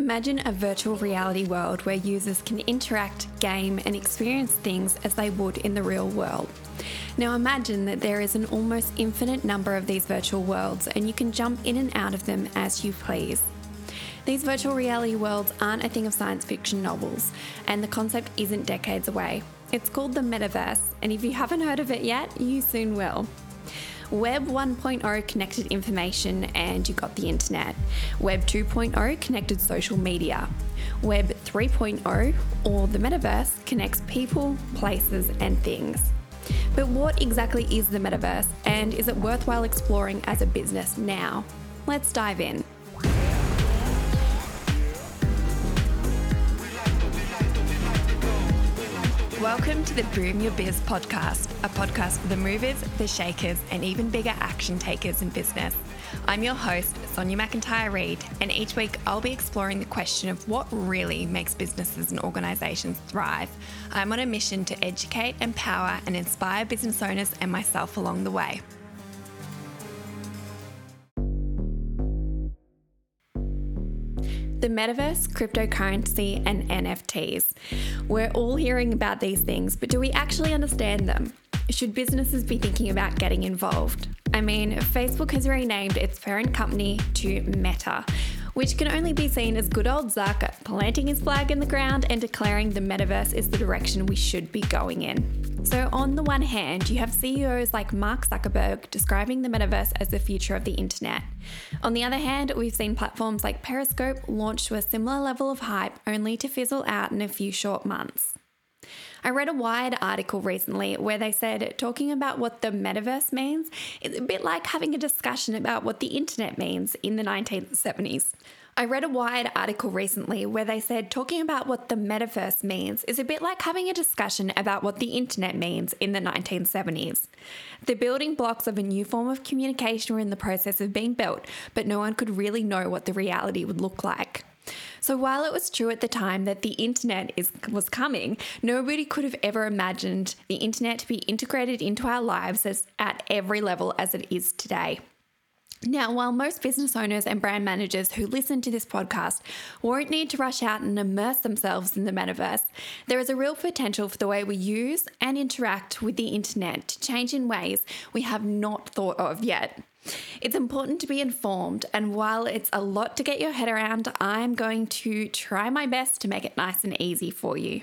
Imagine a virtual reality world where users can interact, game, and experience things as they would in the real world. Now imagine that there is an almost infinite number of these virtual worlds and you can jump in and out of them as you please. These virtual reality worlds aren't a thing of science fiction novels, and the concept isn't decades away. It's called the metaverse, and if you haven't heard of it yet, you soon will. Web 1.0 connected information and you got the internet. Web 2.0 connected social media. Web 3.0, or the metaverse, connects people, places and things. But what exactly is the metaverse, and is it worthwhile exploring as a business now? Let's dive in. Welcome to the Boom Your Biz podcast, a podcast for the movers, the shakers, and even bigger action takers in business. I'm your host, Sonia McIntyre-Reed, and each week I'll be exploring the question of what really makes businesses and organisations thrive. I'm on a mission to educate, empower, and inspire business owners and myself along the way. The metaverse, cryptocurrency, and NFTs. We're all hearing about these things, but do we actually understand them? Should businesses be thinking about getting involved? I mean, Facebook has renamed its parent company to Meta, which can only be seen as good old Zuck planting his flag in the ground and declaring the metaverse is the direction we should be going in. So on the one hand, you have CEOs like Mark Zuckerberg describing the metaverse as the future of the internet. On the other hand, we've seen platforms like Periscope launch to a similar level of hype only to fizzle out in a few short months. I read a Wired article recently where they said talking about what the metaverse means is a bit like having a discussion about what the internet means in the 1970s. The building blocks of a new form of communication were in the process of being built, but no one could really know what the reality would look like. So while it was true at the time that the internet was coming, nobody could have ever imagined the internet to be integrated into our lives at every level as it is today. Now, while most business owners and brand managers who listen to this podcast won't need to rush out and immerse themselves in the metaverse, there is a real potential for the way we use and interact with the internet to change in ways we have not thought of yet. It's important to be informed, and while it's a lot to get your head around, I'm going to try my best to make it nice and easy for you.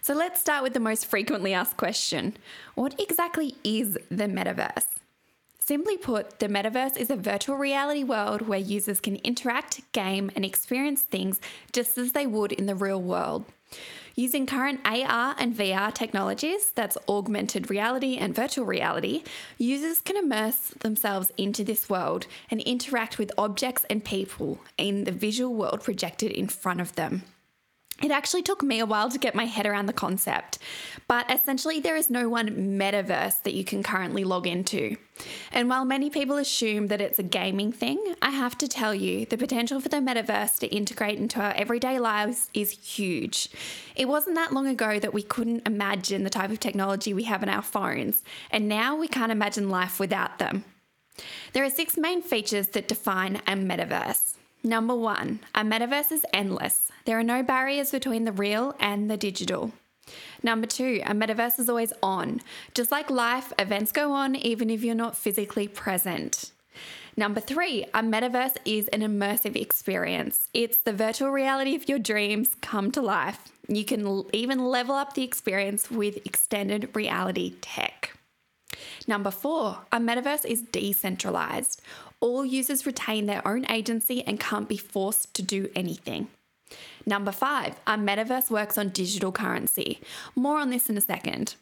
So let's start with the most frequently asked question. What exactly is the metaverse? Simply put, the metaverse is a virtual reality world where users can interact, game, and experience things just as they would in the real world. Using current AR and VR technologies, that's augmented reality and virtual reality, users can immerse themselves into this world and interact with objects and people in the visual world projected in front of them. It actually took me a while to get my head around the concept, but essentially there is no one metaverse that you can currently log into. And while many people assume that it's a gaming thing, I have to tell you, the potential for the metaverse to integrate into our everyday lives is huge. It wasn't that long ago that we couldn't imagine the type of technology we have in our phones, and now we can't imagine life without them. There are 6 main features that define a metaverse. Number 1, a metaverse is endless. There are no barriers between the real and the digital. Number 2, a metaverse is always on. Just like life, events go on even if you're not physically present. Number 3, a metaverse is an immersive experience. It's the virtual reality of your dreams come to life. You can even level up the experience with extended reality tech. Number 4, a metaverse is decentralized. All users retain their own agency and can't be forced to do anything. Number 5, our metaverse works on digital currency. More on this in a second.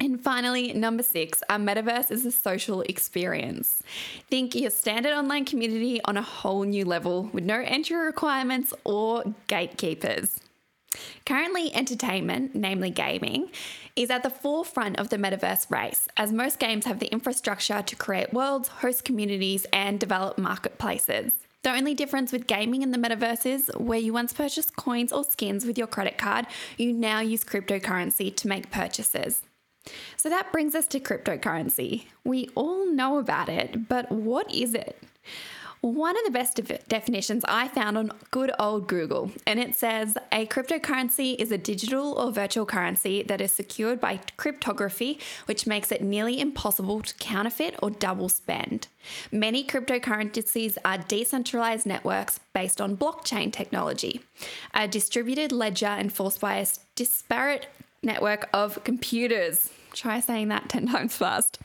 And finally, number 6, our metaverse is a social experience. Think your standard online community on a whole new level with no entry requirements or gatekeepers. Currently, entertainment, namely gaming, is at the forefront of the metaverse race, as most games have the infrastructure to create worlds, host communities, and develop marketplaces. The only difference with gaming and the metaverse is where you once purchased coins or skins with your credit card, you now use cryptocurrency to make purchases. So that brings us to cryptocurrency. We all know about it, but what is it? one of the best definitions I found on good old Google, and it says a cryptocurrency is a digital or virtual currency that is secured by cryptography, which makes it nearly impossible to counterfeit or double spend. Many cryptocurrencies are decentralized networks based on blockchain technology, a distributed ledger enforced by a disparate network of computers. Try saying that 10 times fast.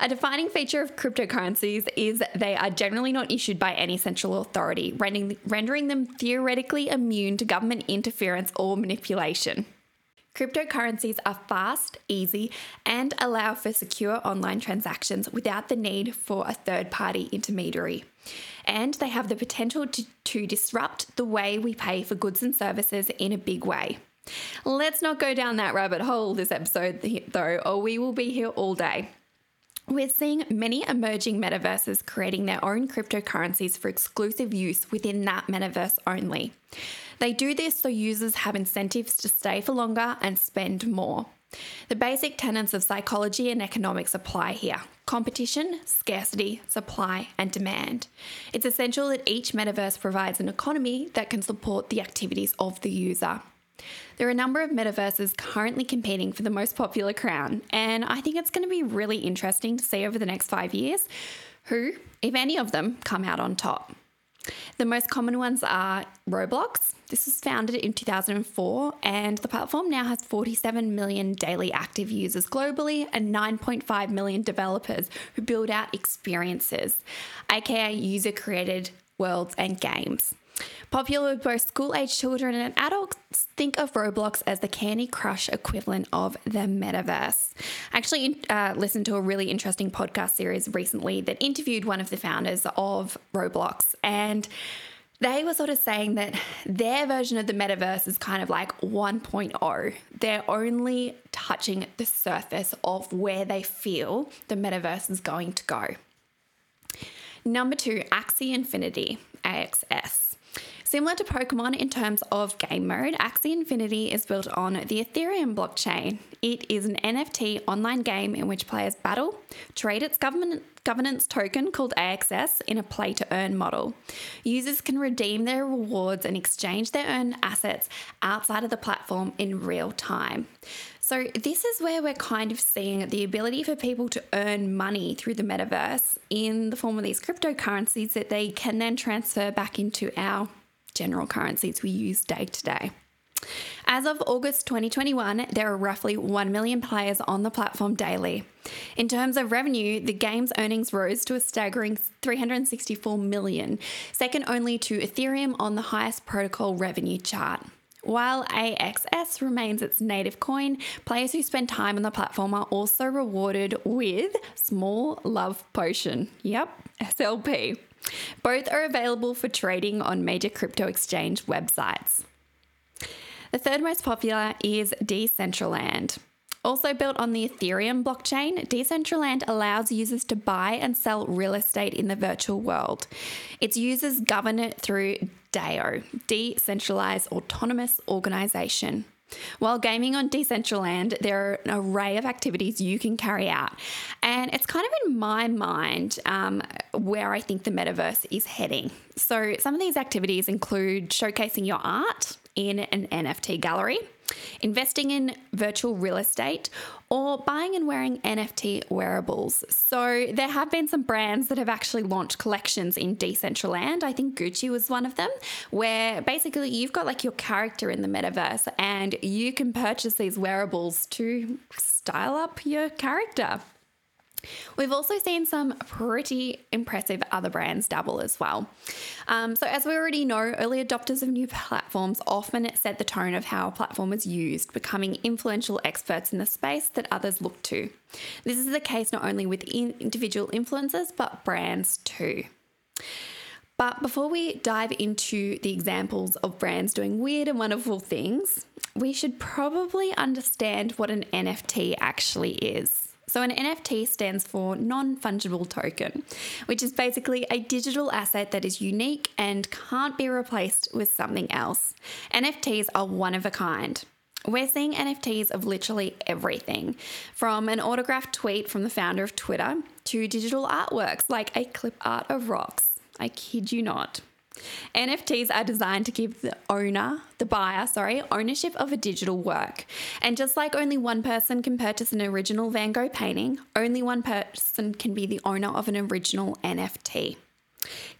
A defining feature of cryptocurrencies is they are generally not issued by any central authority, rendering them theoretically immune to government interference or manipulation. Cryptocurrencies are fast, easy, and allow for secure online transactions without the need for a third-party intermediary. And they have the potential to disrupt the way we pay for goods and services in a big way. Let's not go down that rabbit hole this episode, though, or we will be here all day. We're seeing many emerging metaverses creating their own cryptocurrencies for exclusive use within that metaverse only. They do this so users have incentives to stay for longer and spend more. The basic tenets of psychology and economics apply here: competition, scarcity, supply, and demand. It's essential that each metaverse provides an economy that can support the activities of the user. There are a number of metaverses currently competing for the most popular crown, and I think it's going to be really interesting to see over the next 5 years who, if any of them, come out on top. The most common ones are Roblox. This was founded in 2004, and the platform now has 47 million daily active users globally and 9.5 million developers who build out experiences, aka user-created worlds and games. Popular with both school-aged children and adults, think of Roblox as the Candy Crush equivalent of the metaverse. I actually listened to a really interesting podcast series recently that interviewed one of the founders of Roblox, and they were sort of saying that their version of the metaverse is kind of like 1.0. They're only touching the surface of where they feel the metaverse is going to go. Number two, Axie Infinity, AXS. Similar to Pokemon in terms of game mode, Axie Infinity is built on the Ethereum blockchain. It is an NFT online game in which players battle, trade its governance token called AXS in a play-to-earn model. Users can redeem their rewards and exchange their earned assets outside of the platform in real time. So this is where we're kind of seeing the ability for people to earn money through the metaverse in the form of these cryptocurrencies that they can then transfer back into our general currencies we use day to day. As of August 2021, there are roughly 1 million players on the platform daily. In terms of revenue, the game's earnings rose to a staggering 364 million, second only to Ethereum on the highest protocol revenue chart. While AXS remains its native coin, players who spend time on the platform are also rewarded with small love potion. Yep, SLP. Both are available for trading on major crypto exchange websites. The third most popular is Decentraland. Also built on the Ethereum blockchain, Decentraland allows users to buy and sell real estate in the virtual world. Its users govern it through DAO, Decentralized Autonomous Organization. While gaming on Decentraland, there are an array of activities you can carry out. And it's kind of in my mind where I think the metaverse is heading. So some of these activities include showcasing your art in an NFT gallery, investing in virtual real estate, or buying and wearing NFT wearables. So there have been some brands that have actually launched collections in Decentraland. I think Gucci was one of them, where basically you've got like your character in the metaverse and you can purchase these wearables to style up your character. We've also seen some pretty impressive other brands dabble as well. So as we already know, early adopters of new platforms often set the tone of how a platform is used, becoming influential experts in the space that others look to. This is the case not only with individual influencers, but brands too. But before we dive into the examples of brands doing weird and wonderful things, we should probably understand what an NFT actually is. So an NFT stands for non-fungible token, which is basically a digital asset that is unique and can't be replaced with something else. NFTs are one of a kind. We're seeing NFTs of literally everything, from an autographed tweet from the founder of Twitter to digital artworks like a clip art of rocks, I kid you not. NFTs are designed to give the buyer, ownership of a digital work. And just like only one person can purchase an original Van Gogh painting, only one person can be the owner of an original NFT.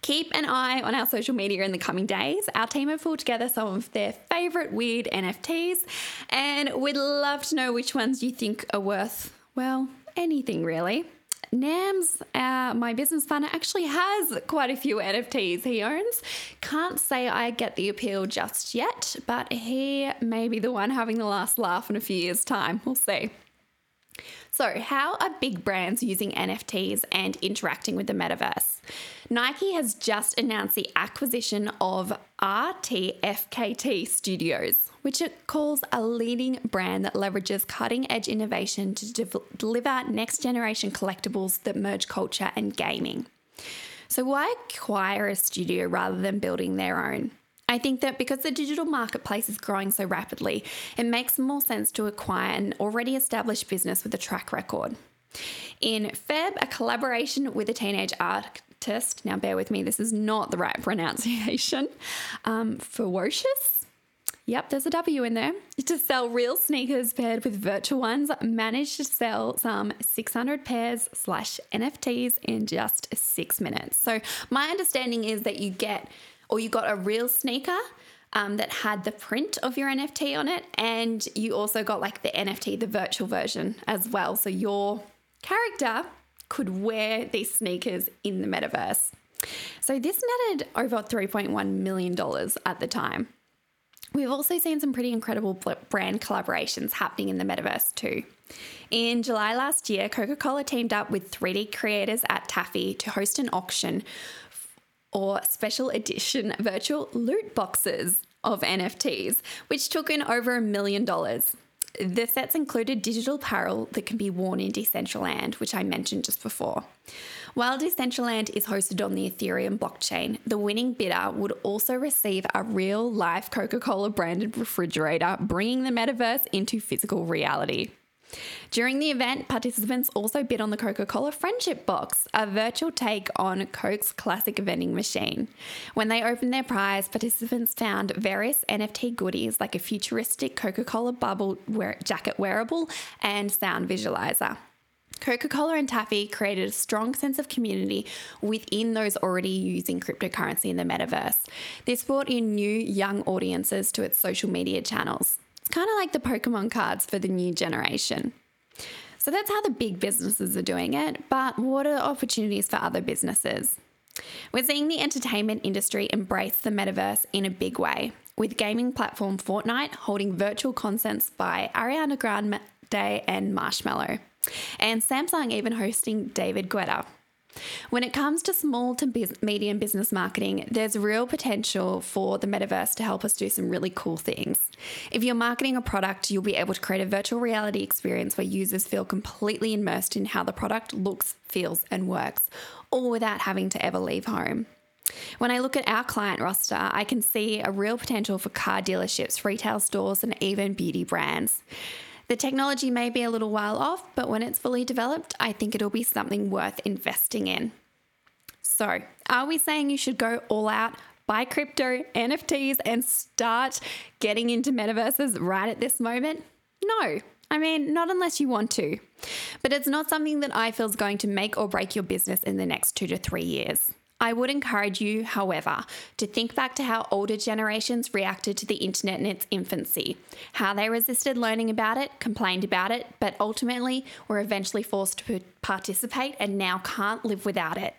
Keep an eye on our social media in the coming days. Our team have pulled together some of their favourite weird NFTs, and we'd love to know which ones you think are worth, well, anything really. Nams, my business partner, actually has quite a few NFTs he owns. Can't say I get the appeal just yet, but he may be the one having the last laugh in a few years' time. We'll see. So how are big brands using NFTs and interacting with the metaverse? Nike has just announced the acquisition of RTFKT Studios, which it calls a leading brand that leverages cutting-edge innovation to deliver next-generation collectibles that merge culture and gaming. So why acquire a studio rather than building their own? I think that because the digital marketplace is growing so rapidly, it makes more sense to acquire an already established business with a track record. In Feb, a collaboration with a teenage artist, now bear with me, this is not the right pronunciation, Fawocious. Yep, there's a W in there. To sell real sneakers paired with virtual ones, managed to sell some 600 pairs/NFTs in just 6 minutes. So my understanding is that you got a real sneaker that had the print of your NFT on it, and you also got like the NFT, the virtual version as well. So your character could wear these sneakers in the metaverse. So this netted over $3.1 million at the time. We've also seen some pretty incredible brand collaborations happening in the metaverse too. In July last year, Coca-Cola teamed up with 3D creators at Taffy to host an auction or special edition virtual loot boxes of NFTs, which took in over $1 million. The sets included digital apparel that can be worn in Decentraland, which I mentioned just before. While Decentraland is hosted on the Ethereum blockchain, the winning bidder would also receive a real-life Coca-Cola branded refrigerator, bringing the metaverse into physical reality. During the event, participants also bid on the Coca-Cola Friendship Box, a virtual take on Coke's classic vending machine. When they opened their prize, participants found various NFT goodies like a futuristic Coca-Cola bubble jacket wearable and sound visualizer. Coca-Cola and Taffy created a strong sense of community within those already using cryptocurrency in the metaverse. This brought in new young audiences to its social media channels. It's kind of like the Pokemon cards for the new generation. So that's how the big businesses are doing it, but what are the opportunities for other businesses? We're seeing the entertainment industry embrace the metaverse in a big way, with gaming platform Fortnite holding virtual concerts by Ariana Grande and Marshmello, and Samsung even hosting David Guetta. When it comes to small to medium business marketing, there's real potential for the metaverse to help us do some really cool things. If you're marketing a product, you'll be able to create a virtual reality experience where users feel completely immersed in how the product looks, feels, and works, all without having to ever leave home. When I look at our client roster, I can see a real potential for car dealerships, retail stores, and even beauty brands. The technology may be a little while off, but when it's fully developed, I think it'll be something worth investing in. So, are we saying you should go all out, buy crypto, NFTs, and start getting into metaverses right at this moment? No. I mean, not unless you want to. But it's not something that I feel is going to make or break your business in the next 2 to 3 years. I would encourage you, however, to think back to how older generations reacted to the internet in its infancy, how they resisted learning about it, complained about it, but ultimately were eventually forced to participate and now can't live without it.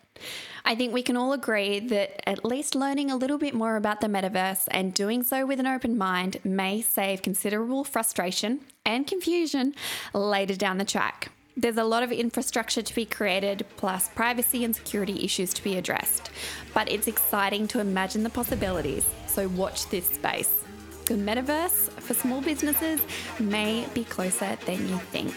I think we can all agree that at least learning a little bit more about the metaverse and doing so with an open mind may save considerable frustration and confusion later down the track. There's a lot of infrastructure to be created, plus privacy and security issues to be addressed. But it's exciting to imagine the possibilities, so watch this space. The metaverse for small businesses may be closer than you think.